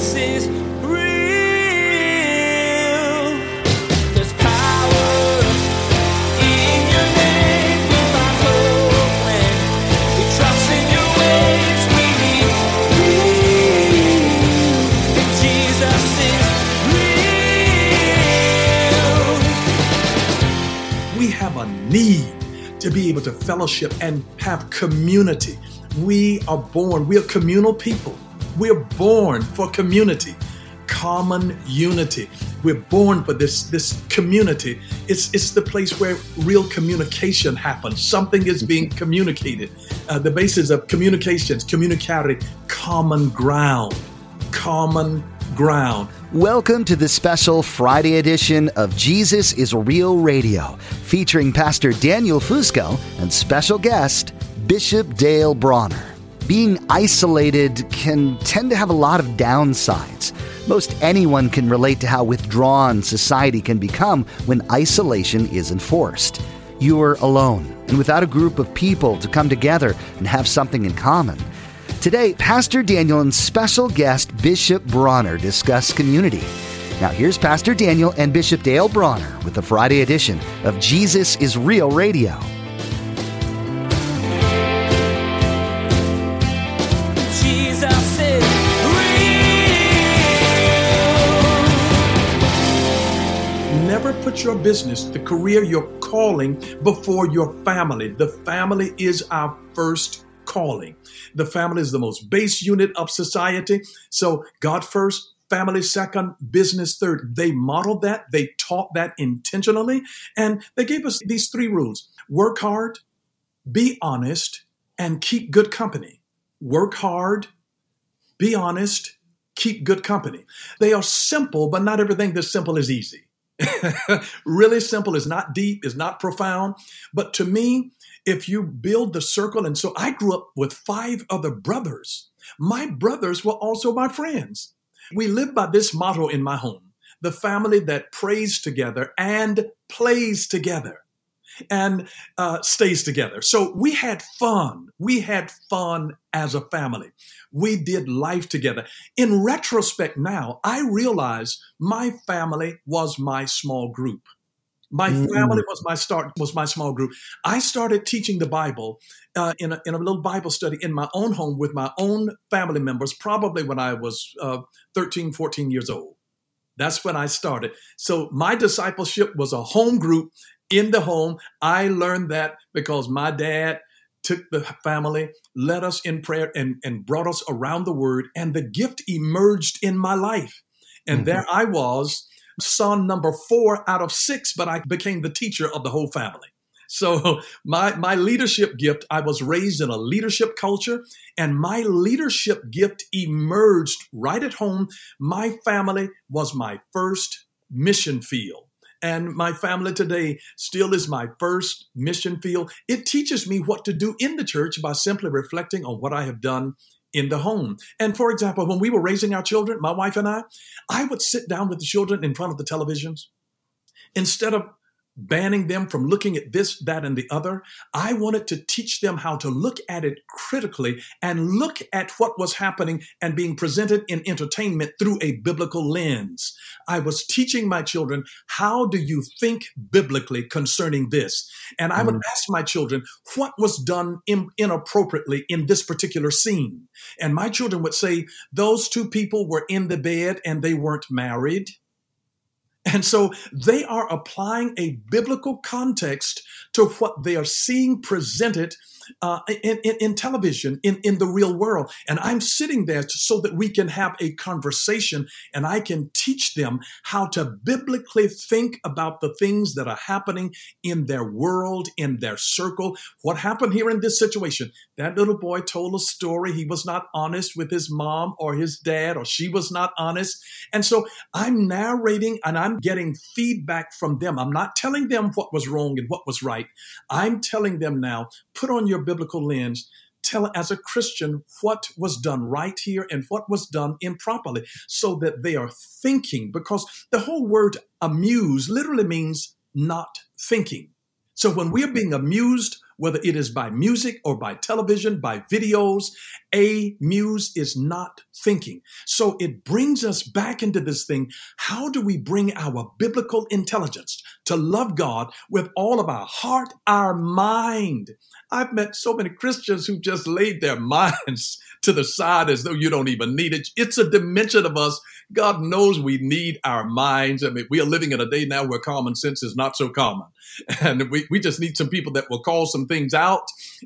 Jesus is real. There's power in your name. We find hope when we trust in your ways. We need real. That Jesus is real. We have a need to be able to fellowship and have community. We are communal people. We're born for community, common unity. We're born for this community. It's the place where real communication happens. Something is being communicated. The basis of communications, communicare, common ground, common ground. Welcome to the special Friday edition of Jesus is Real Radio, featuring Pastor Daniel Fusco and special guest, Bishop Dale Bronner. Being isolated can tend to have a lot of downsides. Most anyone can relate to how withdrawn society can become when isolation is enforced. You are alone and without a group of people to come together and have something in common. Today, Pastor Daniel and special guest Bishop Bronner discuss community. Now here's Pastor Daniel and Bishop Dale Bronner with the Friday edition of Jesus is Real Radio. Never put your business, the career, your calling before your family. The family is our first calling. The family is the most base unit of society. So God first, family second, business third. They modeled that. They taught that intentionally. And they gave us these three rules. Work hard, be honest, and keep good company. Work hard, be honest, keep good company. They are simple, but not everything that's simple is easy. Really simple is not deep, is not profound. But to me, if you build the circle, and so I grew up with 5 other brothers. My brothers were also my friends. We live by this motto in my home, the family that prays together and plays together and stays together. So we had fun. We had fun as a family. We did life together. In retrospect now, I realize my family was my small group. My family was my small group. I started teaching the Bible in a little Bible study in my own home with my own family members, probably when I was 13, 14 years old. That's when I started. So my discipleship was a home group in the home. I learned that because my dad took the family, led us in prayer, and brought us around the word, and the gift emerged in my life. And there I was, son number 4 out of 6, but I became the teacher of the whole family. So my leadership gift, I was raised in a leadership culture, and my leadership gift emerged right at home. My family was my first mission field. And my family today still is my first mission field. It teaches me what to do in the church by simply reflecting on what I have done in the home. And for example, when we were raising our children, my wife and I would sit down with the children in front of the televisions. Instead of banning them from looking at this, that, and the other, I wanted to teach them how to look at it critically and look at what was happening and being presented in entertainment through a biblical lens. I was teaching my children, how do you think biblically concerning this? And I would ask my children, what was done inappropriately in this particular scene? And my children would say, those 2 people were in the bed and they weren't married. And so they are applying a biblical context to what they are seeing presented in television, in the real world. And I'm sitting there so that we can have a conversation, and I can teach them how to biblically think about the things that are happening in their world, in their circle. What happened here in this situation? That little boy told a story. He was not honest with his mom or his dad, or she was not honest. And so I'm narrating and I'm getting feedback from them. I'm not telling them what was wrong and what was right. I'm telling them now, put on your biblical lens, tell as a Christian what was done right here and what was done improperly, so that they are thinking, because the whole word amuse literally means not thinking. So when we're being amused, whether it is by music or by television, by videos, amuse is not thinking. So it brings us back into this thing. How do we bring our biblical intelligence to love God with all of our heart, our mind? I've met so many Christians who just laid their minds to the side as though you don't even need it. It's a dimension of us. God knows we need our minds. I mean, we are living in a day now where common sense is not so common. And we just need some people that will call some things out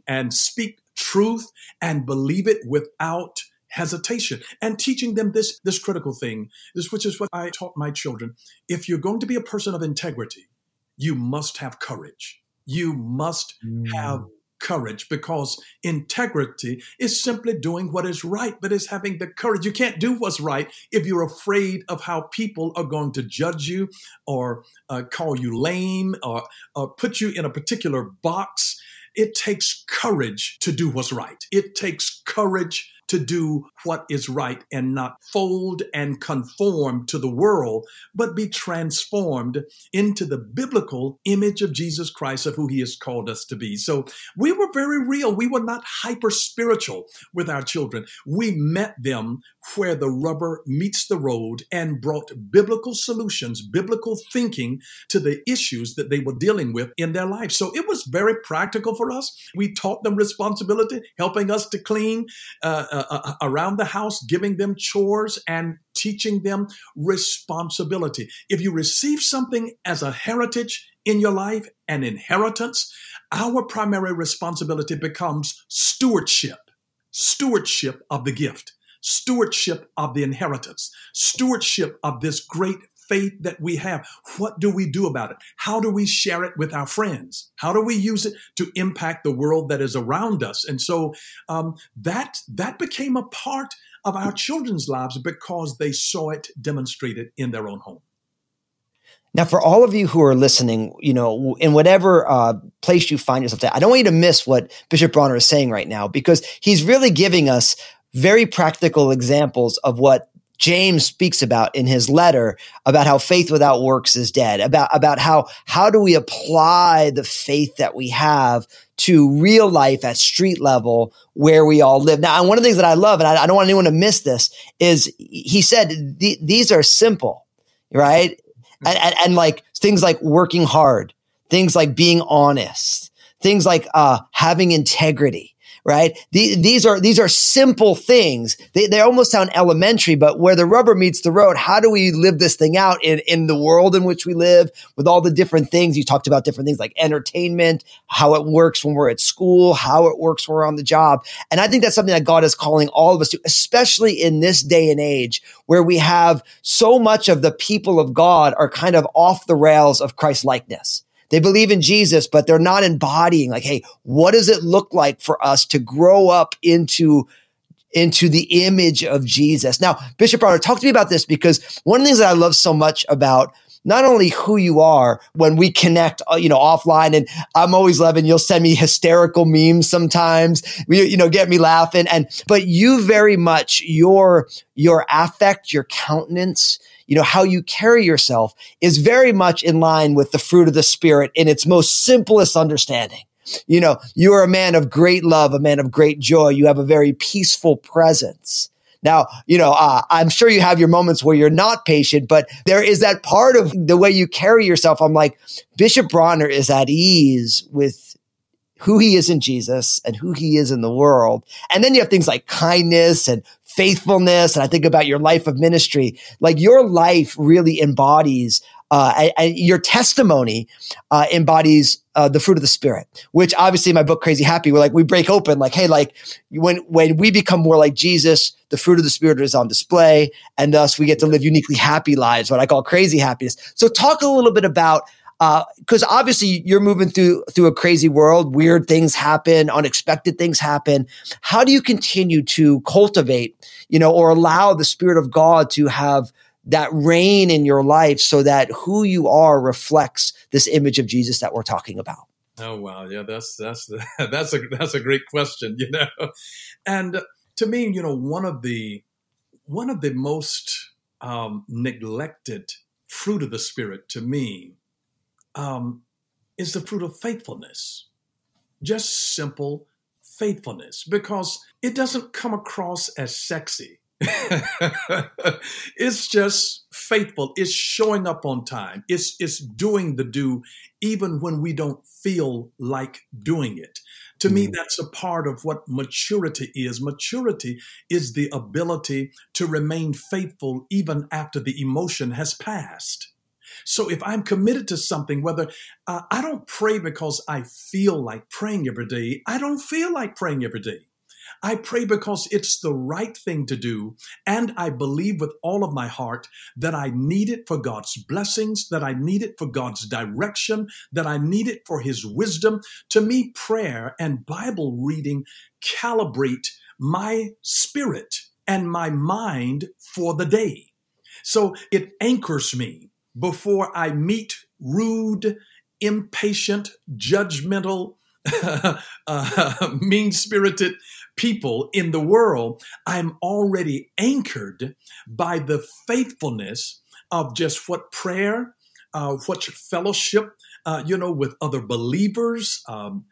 and speak truth and believe it without hesitation, and teaching them this critical thing, which is what I taught my children. If you're going to be a person of integrity, you must have courage. You must have courage, because integrity is simply doing what is right, but it's having the courage. You can't do what's right if you're afraid of how people are going to judge you or call you lame or put you in a particular box. It takes courage to do what's right. It takes courage to do what is right and not fold and conform to the world, but be transformed into the biblical image of Jesus Christ, of who he has called us to be. So we were very real. We were not hyper spiritual with our children. We met them where the rubber meets the road and brought biblical solutions, biblical thinking to the issues that they were dealing with in their life. So it was very practical for us. We taught them responsibility, helping us to clean around the house, giving them chores and teaching them responsibility. If you receive something as a heritage in your life, an inheritance, our primary responsibility becomes stewardship of the gift, stewardship of the inheritance, stewardship of this great faith that we have. What do we do about it? How do we share it with our friends? How do we use it to impact the world that is around us? And so that became a part of our children's lives because they saw it demonstrated in their own home. Now, for all of you who are listening, you know, in whatever place you find yourself at, I don't want you to miss what Bishop Bronner is saying right now, because he's really giving us very practical examples of what James speaks about in his letter, about how faith without works is dead, about how do we apply the faith that we have to real life at street level where we all live. Now, and one of the things that I love, and I don't want anyone to miss this, is he said these are simple, right? And like things like working hard, things like being honest, things like having integrity. Right? These are simple things. They almost sound elementary, but where the rubber meets the road, how do we live this thing out in the world in which we live, with all the different things? You talked about different things like entertainment, how it works when we're at school, how it works when we're on the job. And I think that's something that God is calling all of us to, especially in this day and age where we have so much of the people of God are kind of off the rails of Christ likeness. They believe in Jesus, but they're not embodying, like, hey, what does it look like for us to grow up into the image of Jesus? Now, Bishop Bronner, talk to me about this, because one of the things that I love so much about not only who you are when we connect, you know, offline, and I'm always loving, you'll send me hysterical memes sometimes, you know, get me laughing. But you very much, your affect, your countenance, you know, how you carry yourself is very much in line with the fruit of the Spirit in its most simplest understanding. You know, you are a man of great love, a man of great joy. You have a very peaceful presence. Now, you know, I'm sure you have your moments where you're not patient, but there is that part of the way you carry yourself. I'm like, Bishop Bronner is at ease with who he is in Jesus and who he is in the world. And then you have things like kindness and faithfulness. And I think about your life of ministry, like your life really embodies, and your testimony embodies the fruit of the Spirit, which obviously in my book, Crazy Happy, we're like, we break open, like, hey, like when we become more like Jesus, the fruit of the Spirit is on display, and thus we get to live uniquely happy lives, what I call crazy happiness. So talk a little bit about, because obviously you're moving through a crazy world, weird things happen, unexpected things happen. How do you continue to cultivate, you know, or allow the Spirit of God to have that reign in your life so that who you are reflects this image of Jesus that we're talking about? Oh, wow. Yeah, that's a great question, you know? And to me, you know, one of the most neglected fruit of the Spirit to me is the fruit of faithfulness. Just simple faithfulness, because it doesn't come across as sexy. It's just faithful. It's showing up on time. It's doing the do, even when we don't feel like doing it. To me, that's a part of what maturity is. Maturity is the ability to remain faithful even after the emotion has passed. So if I'm committed to something, whether I don't pray because I feel like praying every day, I don't feel like praying every day. I pray because it's the right thing to do, and I believe with all of my heart that I need it for God's blessings, that I need it for God's direction, that I need it for His wisdom. To me, prayer and Bible reading calibrate my spirit and my mind for the day. So it anchors me before I meet rude, impatient, judgmental, mean-spirited people in the world. I'm already anchored by the faithfulness of just what prayer, what fellowship, with other believers,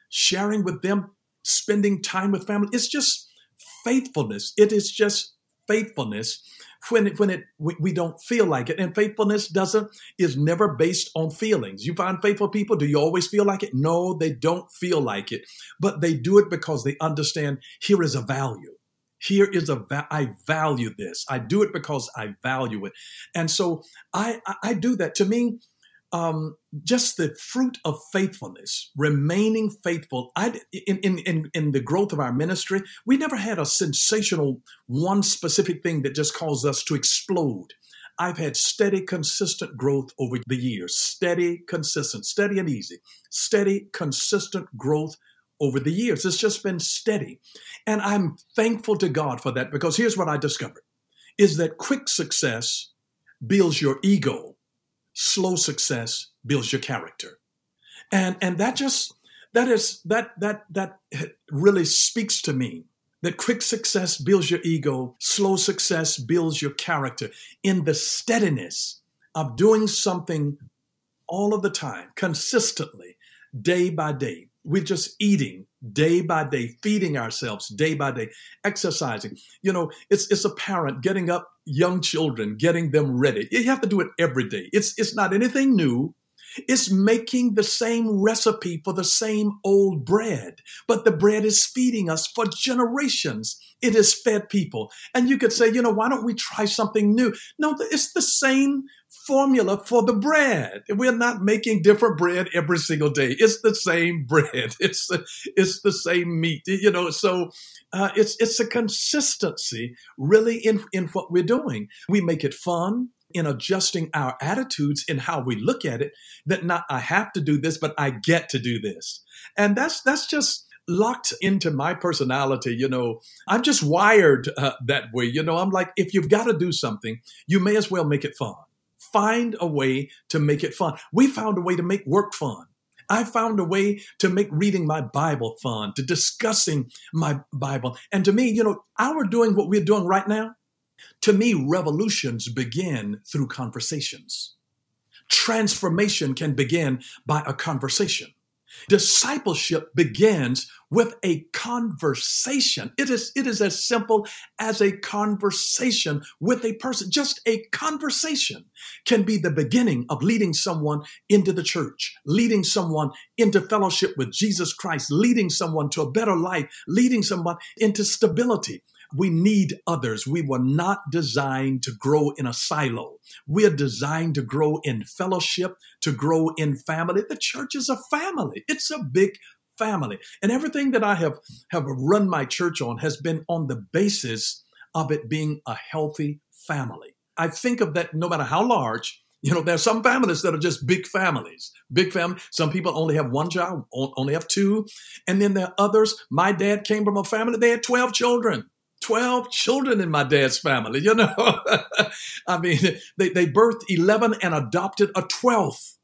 sharing with them, spending time with family. It's just faithfulness. It is just faithfulness when we don't feel like it. And faithfulness is never based on feelings. You find faithful people, do you always feel like it? No, they don't feel like it, but they do it because they understand here is a value. I value this. I do it because I value it. And so I do that. To me, just the fruit of faithfulness, remaining faithful. In the growth of our ministry, we never had a sensational one specific thing that just caused us to explode. I've had steady, consistent growth over the years. Steady, consistent growth over the years. It's just been steady. And I'm thankful to God for that, because here's what I discovered, is that quick success builds your ego. Slow success builds your character. And that really speaks to me, that quick success builds your ego, slow success builds your character. In the steadiness of doing something all of the time, consistently, day by day, we're just eating day by day, feeding ourselves day by day, exercising. It's apparent, getting up young children, getting them ready. You have to do it every day. It's not anything new. It's making the same recipe for the same old bread, but the bread is feeding us for generations. It has fed people. And you could say, why don't we try something new? No, it's the same formula for the bread. We're not making different bread every single day. It's the same bread. It's the same meat. So it's a consistency really in what we're doing. We make it fun in adjusting our attitudes in how we look at it, that not I have to do this, but I get to do this. And that's just locked into my personality. I'm just wired that way. I'm like, if you've got to do something, you may as well make it fun. Find a way to make it fun. We found a way to make work fun. I found a way to make reading my Bible fun, to discussing my Bible. And to me, our doing what we're doing right now, to me, revolutions begin through conversations. Transformation can begin by a conversation. Discipleship begins with a conversation. It is as simple as a conversation with a person. Just a conversation can be the beginning of leading someone into the church, leading someone into fellowship with Jesus Christ, leading someone to a better life, leading someone into stability. We need others. We were not designed to grow in a silo. We are designed to grow in fellowship, to grow in family. The church is a family. It's a big family. And everything that I have run my church on has been on the basis of it being a healthy family. I think of that no matter how large. There are some families that are just big families, big family. Some people only have one child, only have two. And then there are others. My dad came from a family. They had 12 children. 12 children in my dad's family, I mean, they birthed 11 and adopted a 12th.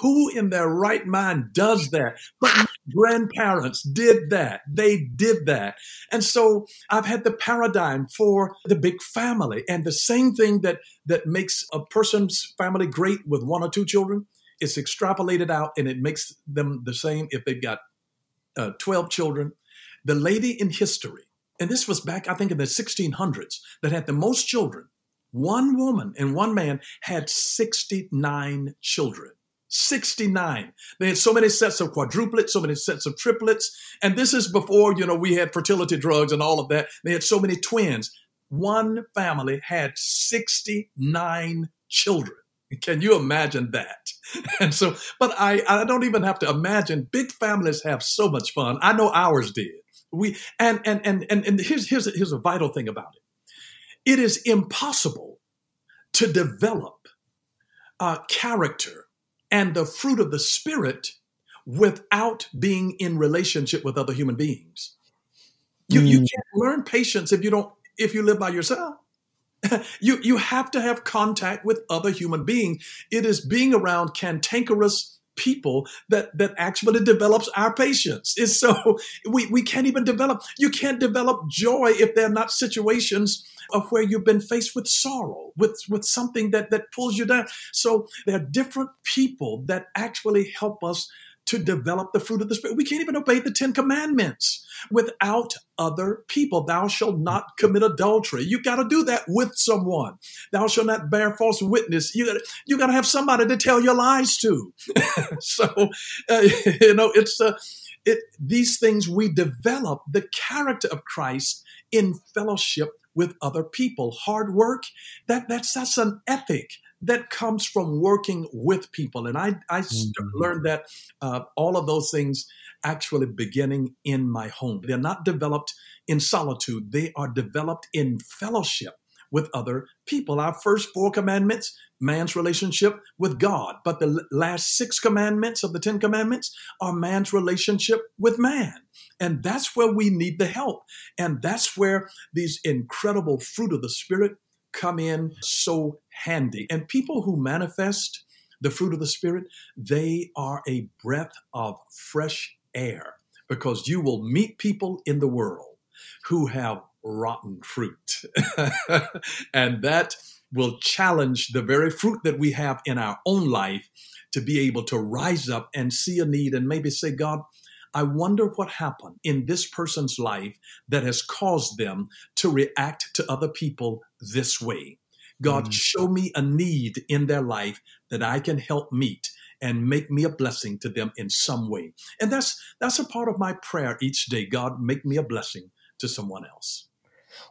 Who in their right mind does that? But my grandparents did that. They did that. And so I've had the paradigm for the big family. And the same thing that makes a person's family great with one or two children it's extrapolated out and it makes them the same if they've got 12 children. The lady in history, and this was back, I think, in the 1600s, that had the most children, one woman and one man had 69 children. 69. They had so many sets of quadruplets, so many sets of triplets. And this is before, you know, we had fertility drugs and all of that. They had so many twins. One family had 69 children. Can you imagine that? And so, but I don't even have to imagine. Big families have so much fun. I know ours did. We, and here's a vital thing about it. It is impossible to develop character and the fruit of the Spirit without being in relationship with other human beings. You can't learn patience if you live by yourself. You have to have contact with other human beings. It is being around cantankerous people that actually develops our patience. It's so we can't even develop. You can't develop joy if they're not situations of where you've been faced with sorrow, with something that pulls you down. So there are different people that actually help us to develop the fruit of the Spirit. We can't even obey the 10 commandments without other people. Thou shalt not commit adultery. You got to do that with someone. Thou shalt not bear false witness. You got to have somebody to tell your lies to. These things we develop the character of Christ in fellowship with other people. Hard work, that's an ethic that comes from working with people. And I learned that all of those things actually beginning in my home. They're not developed in solitude. They are developed in fellowship with other people. Our first 4 commandments, man's relationship with God. But the last 6 commandments of the 10 commandments are man's relationship with man. And that's where we need the help. And that's where these incredible fruit of the Spirit come in so handy. And people who manifest the fruit of the Spirit, they are a breath of fresh air, because you will meet people in the world who have rotten fruit. And that will challenge the very fruit that we have in our own life to be able to rise up and see a need and maybe say, God, I wonder what happened in this person's life that has caused them to react to other people this way. God, show me a need in their life that I can help meet and make me a blessing to them in some way. And that's a part of my prayer each day. God, make me a blessing to someone else.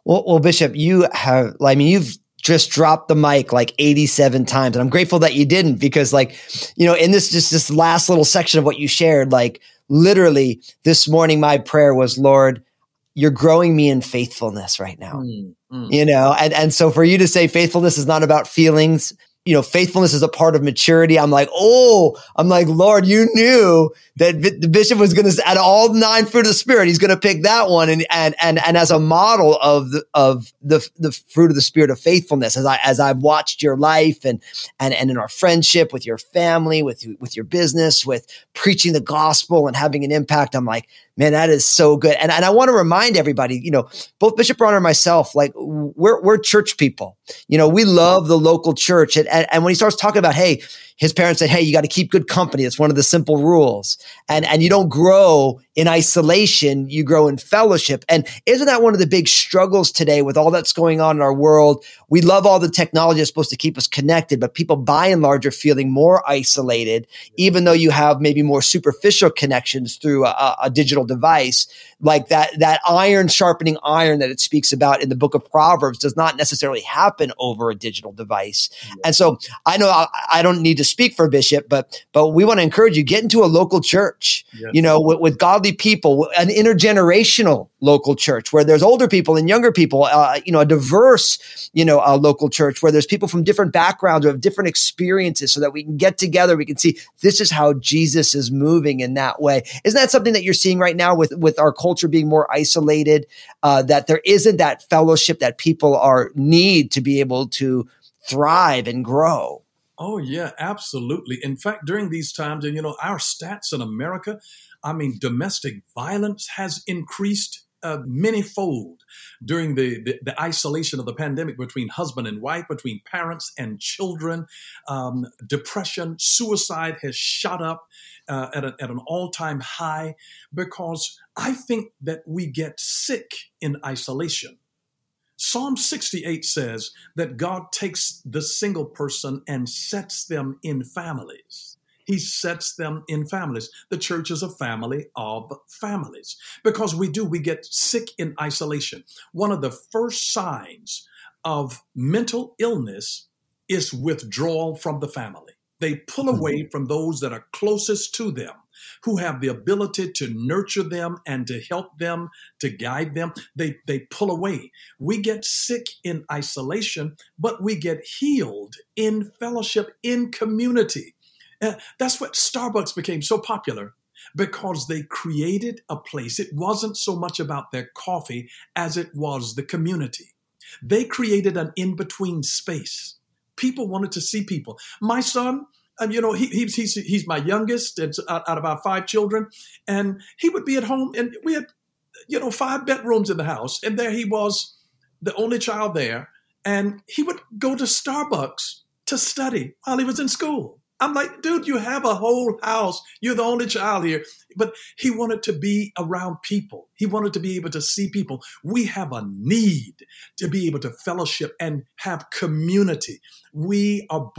Well, Bishop, you have, you've just dropped the mic 87 times. And I'm grateful that you didn't, because in this, just this last little section of what you shared, literally this morning, my prayer was, Lord, you're growing me in faithfulness right now. And so for you to say faithfulness is not about feelings, faithfulness is a part of maturity. I'm like, Lord, you knew that the Bishop was going to, out of all 9 fruit of the Spirit, he's going to pick that one. And as a model of the fruit of the Spirit of faithfulness, as I've watched your life and in our friendship with your family, with your business, with preaching the gospel and having an impact, I'm like, man, that is so good. And I want to remind everybody, both Bishop Bronner and myself, we're church people. We love the local church. And when he starts talking about, hey, his parents said, hey, you got to keep good company. It's one of the simple rules. And you don't grow in isolation. You grow in fellowship. And isn't that one of the big struggles today with all that's going on in our world? We love all the technology that's supposed to keep us connected, but people by and large are feeling more isolated, even though you have maybe more superficial connections through a digital device. Like that iron sharpening iron that it speaks about in the book of Proverbs does not necessarily happen over a digital device. Yeah. And so I know I don't need to speak for Bishop, but we want to encourage you, get into a local church, yes, with godly people, an intergenerational local church where there's older people and younger people, a diverse, a local church where there's people from different backgrounds or have different experiences, so that we can get together. We can see this is how Jesus is moving in that way. Isn't that something that you're seeing right now with our culture being more isolated, that there isn't that fellowship that people need to be able to thrive and grow? Oh, yeah, absolutely. In fact, during these times, and our stats in America, domestic violence has increased many-fold during the isolation of the pandemic between husband and wife, between parents and children. Depression, suicide has shot up at an all-time high, because I think that we get sick in isolation. Psalm 68 says that God takes the single person and sets them in families. He sets them in families. The church is a family of families. Because we get sick in isolation. One of the first signs of mental illness is withdrawal from the family. They pull away from those that are closest to them, who have the ability to nurture them and to help them, to guide them. They pull away. We get sick in isolation, but we get healed in fellowship, in community. That's what Starbucks became so popular, because they created a place. It wasn't so much about their coffee as it was the community. They created an in-between space. People wanted to see people. My son, he's my youngest out of our 5 children, and he would be at home, and we had, 5 bedrooms in the house, and there he was, the only child there, and he would go to Starbucks to study while he was in school. I'm like, dude, you have a whole house. You're the only child here. But he wanted to be around people. He wanted to be able to see people. We have a need to be able to fellowship and have community. We are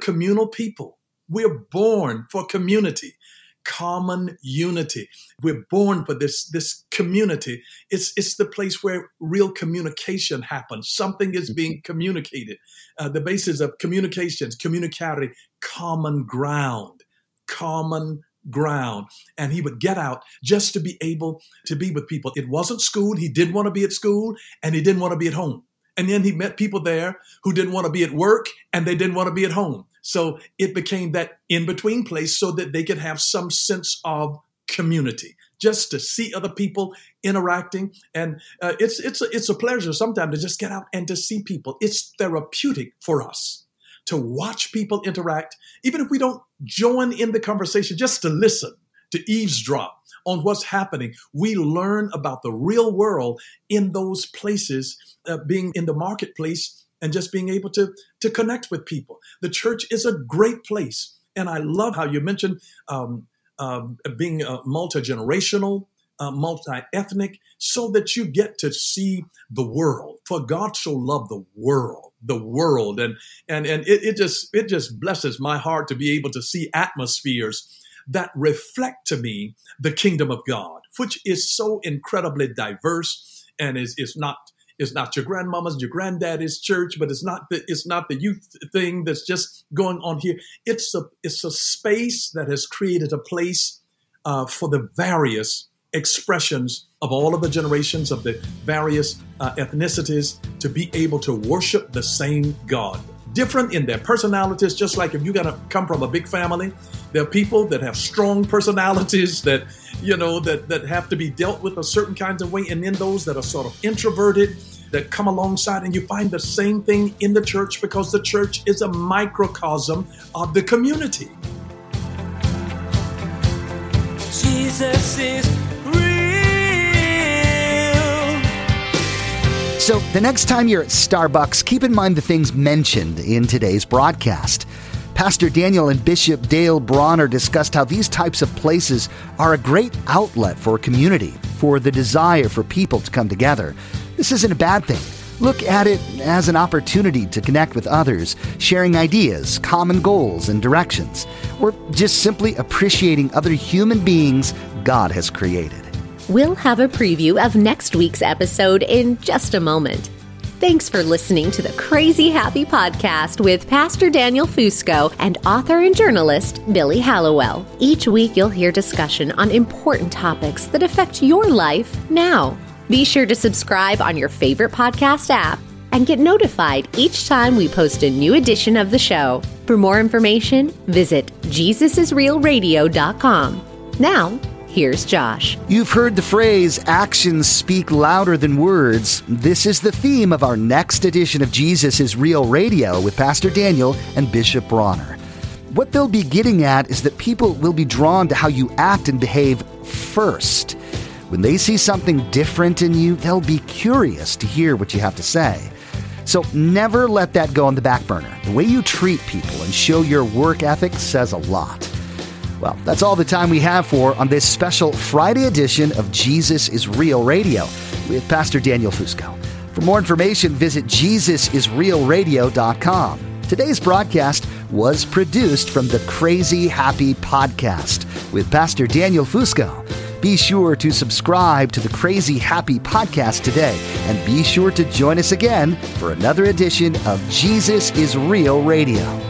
communal people. We're born for community, common unity. We're born for this community. It's the place where real communication happens. Something is being communicated. The basis of communications, communicare, common ground. And he would get out just to be able to be with people. It wasn't school. He didn't want to be at school, and he didn't want to be at home. And then he met people there who didn't want to be at work, and they didn't want to be at home. So it became that in-between place so that they could have some sense of community, just to see other people interacting. And it's a pleasure sometimes to just get out and to see people. It's therapeutic for us to watch people interact, even if we don't join in the conversation, just to listen, to eavesdrop on what's happening. We learn about the real world in those places, being in the marketplace and just being able to connect with people. The church is a great place. And I love how you mentioned being multi-generational, multi-ethnic, so that you get to see the world. For God so loved the world. And it just blesses my heart to be able to see atmospheres that reflect to me the kingdom of God, which is so incredibly diverse, and is not your grandmama's, your granddaddy's church, but it's not the youth thing that's just going on here. It's a space that has created a place for the various expressions of all of the generations, of the various ethnicities, to be able to worship the same God. Different in their personalities, just like if you're going to come from a big family, there are people that have strong personalities that, that have to be dealt with a certain kind of way. And then those that are sort of introverted that come alongside, and you find the same thing in the church, because the church is a microcosm of the community. Jesus is real. So the next time you're at Starbucks, keep in mind the things mentioned in today's broadcast. Pastor Daniel and Bishop Dale Bronner discussed how these types of places are a great outlet for community, for the desire for people to come together. This isn't a bad thing. Look at it as an opportunity to connect with others, sharing ideas, common goals, and directions, or just simply appreciating other human beings God has created. We'll have a preview of next week's episode in just a moment. Thanks for listening to the Crazy Happy Podcast with Pastor Daniel Fusco and author and journalist Billy Hallowell. Each week you'll hear discussion on important topics that affect your life now. Be sure to subscribe on your favorite podcast app and get notified each time we post a new edition of the show. For more information, visit JesusIsRealRadio.com. Now, here's Josh. You've heard the phrase, actions speak louder than words. This is the theme of our next edition of Jesus is Real Radio with Pastor Daniel and Bishop Bronner. What they'll be getting at is that people will be drawn to how you act and behave first. When they see something different in you, they'll be curious to hear what you have to say. So never let that go on the back burner. The way you treat people and show your work ethic says a lot. Well, that's all the time we have for on this special Friday edition of Jesus is Real Radio with Pastor Daniel Fusco. For more information, visit JesusIsRealRadio.com. Today's broadcast was produced from the Crazy Happy Podcast with Pastor Daniel Fusco. Be sure to subscribe to the Crazy Happy Podcast today, and be sure to join us again for another edition of Jesus is Real Radio.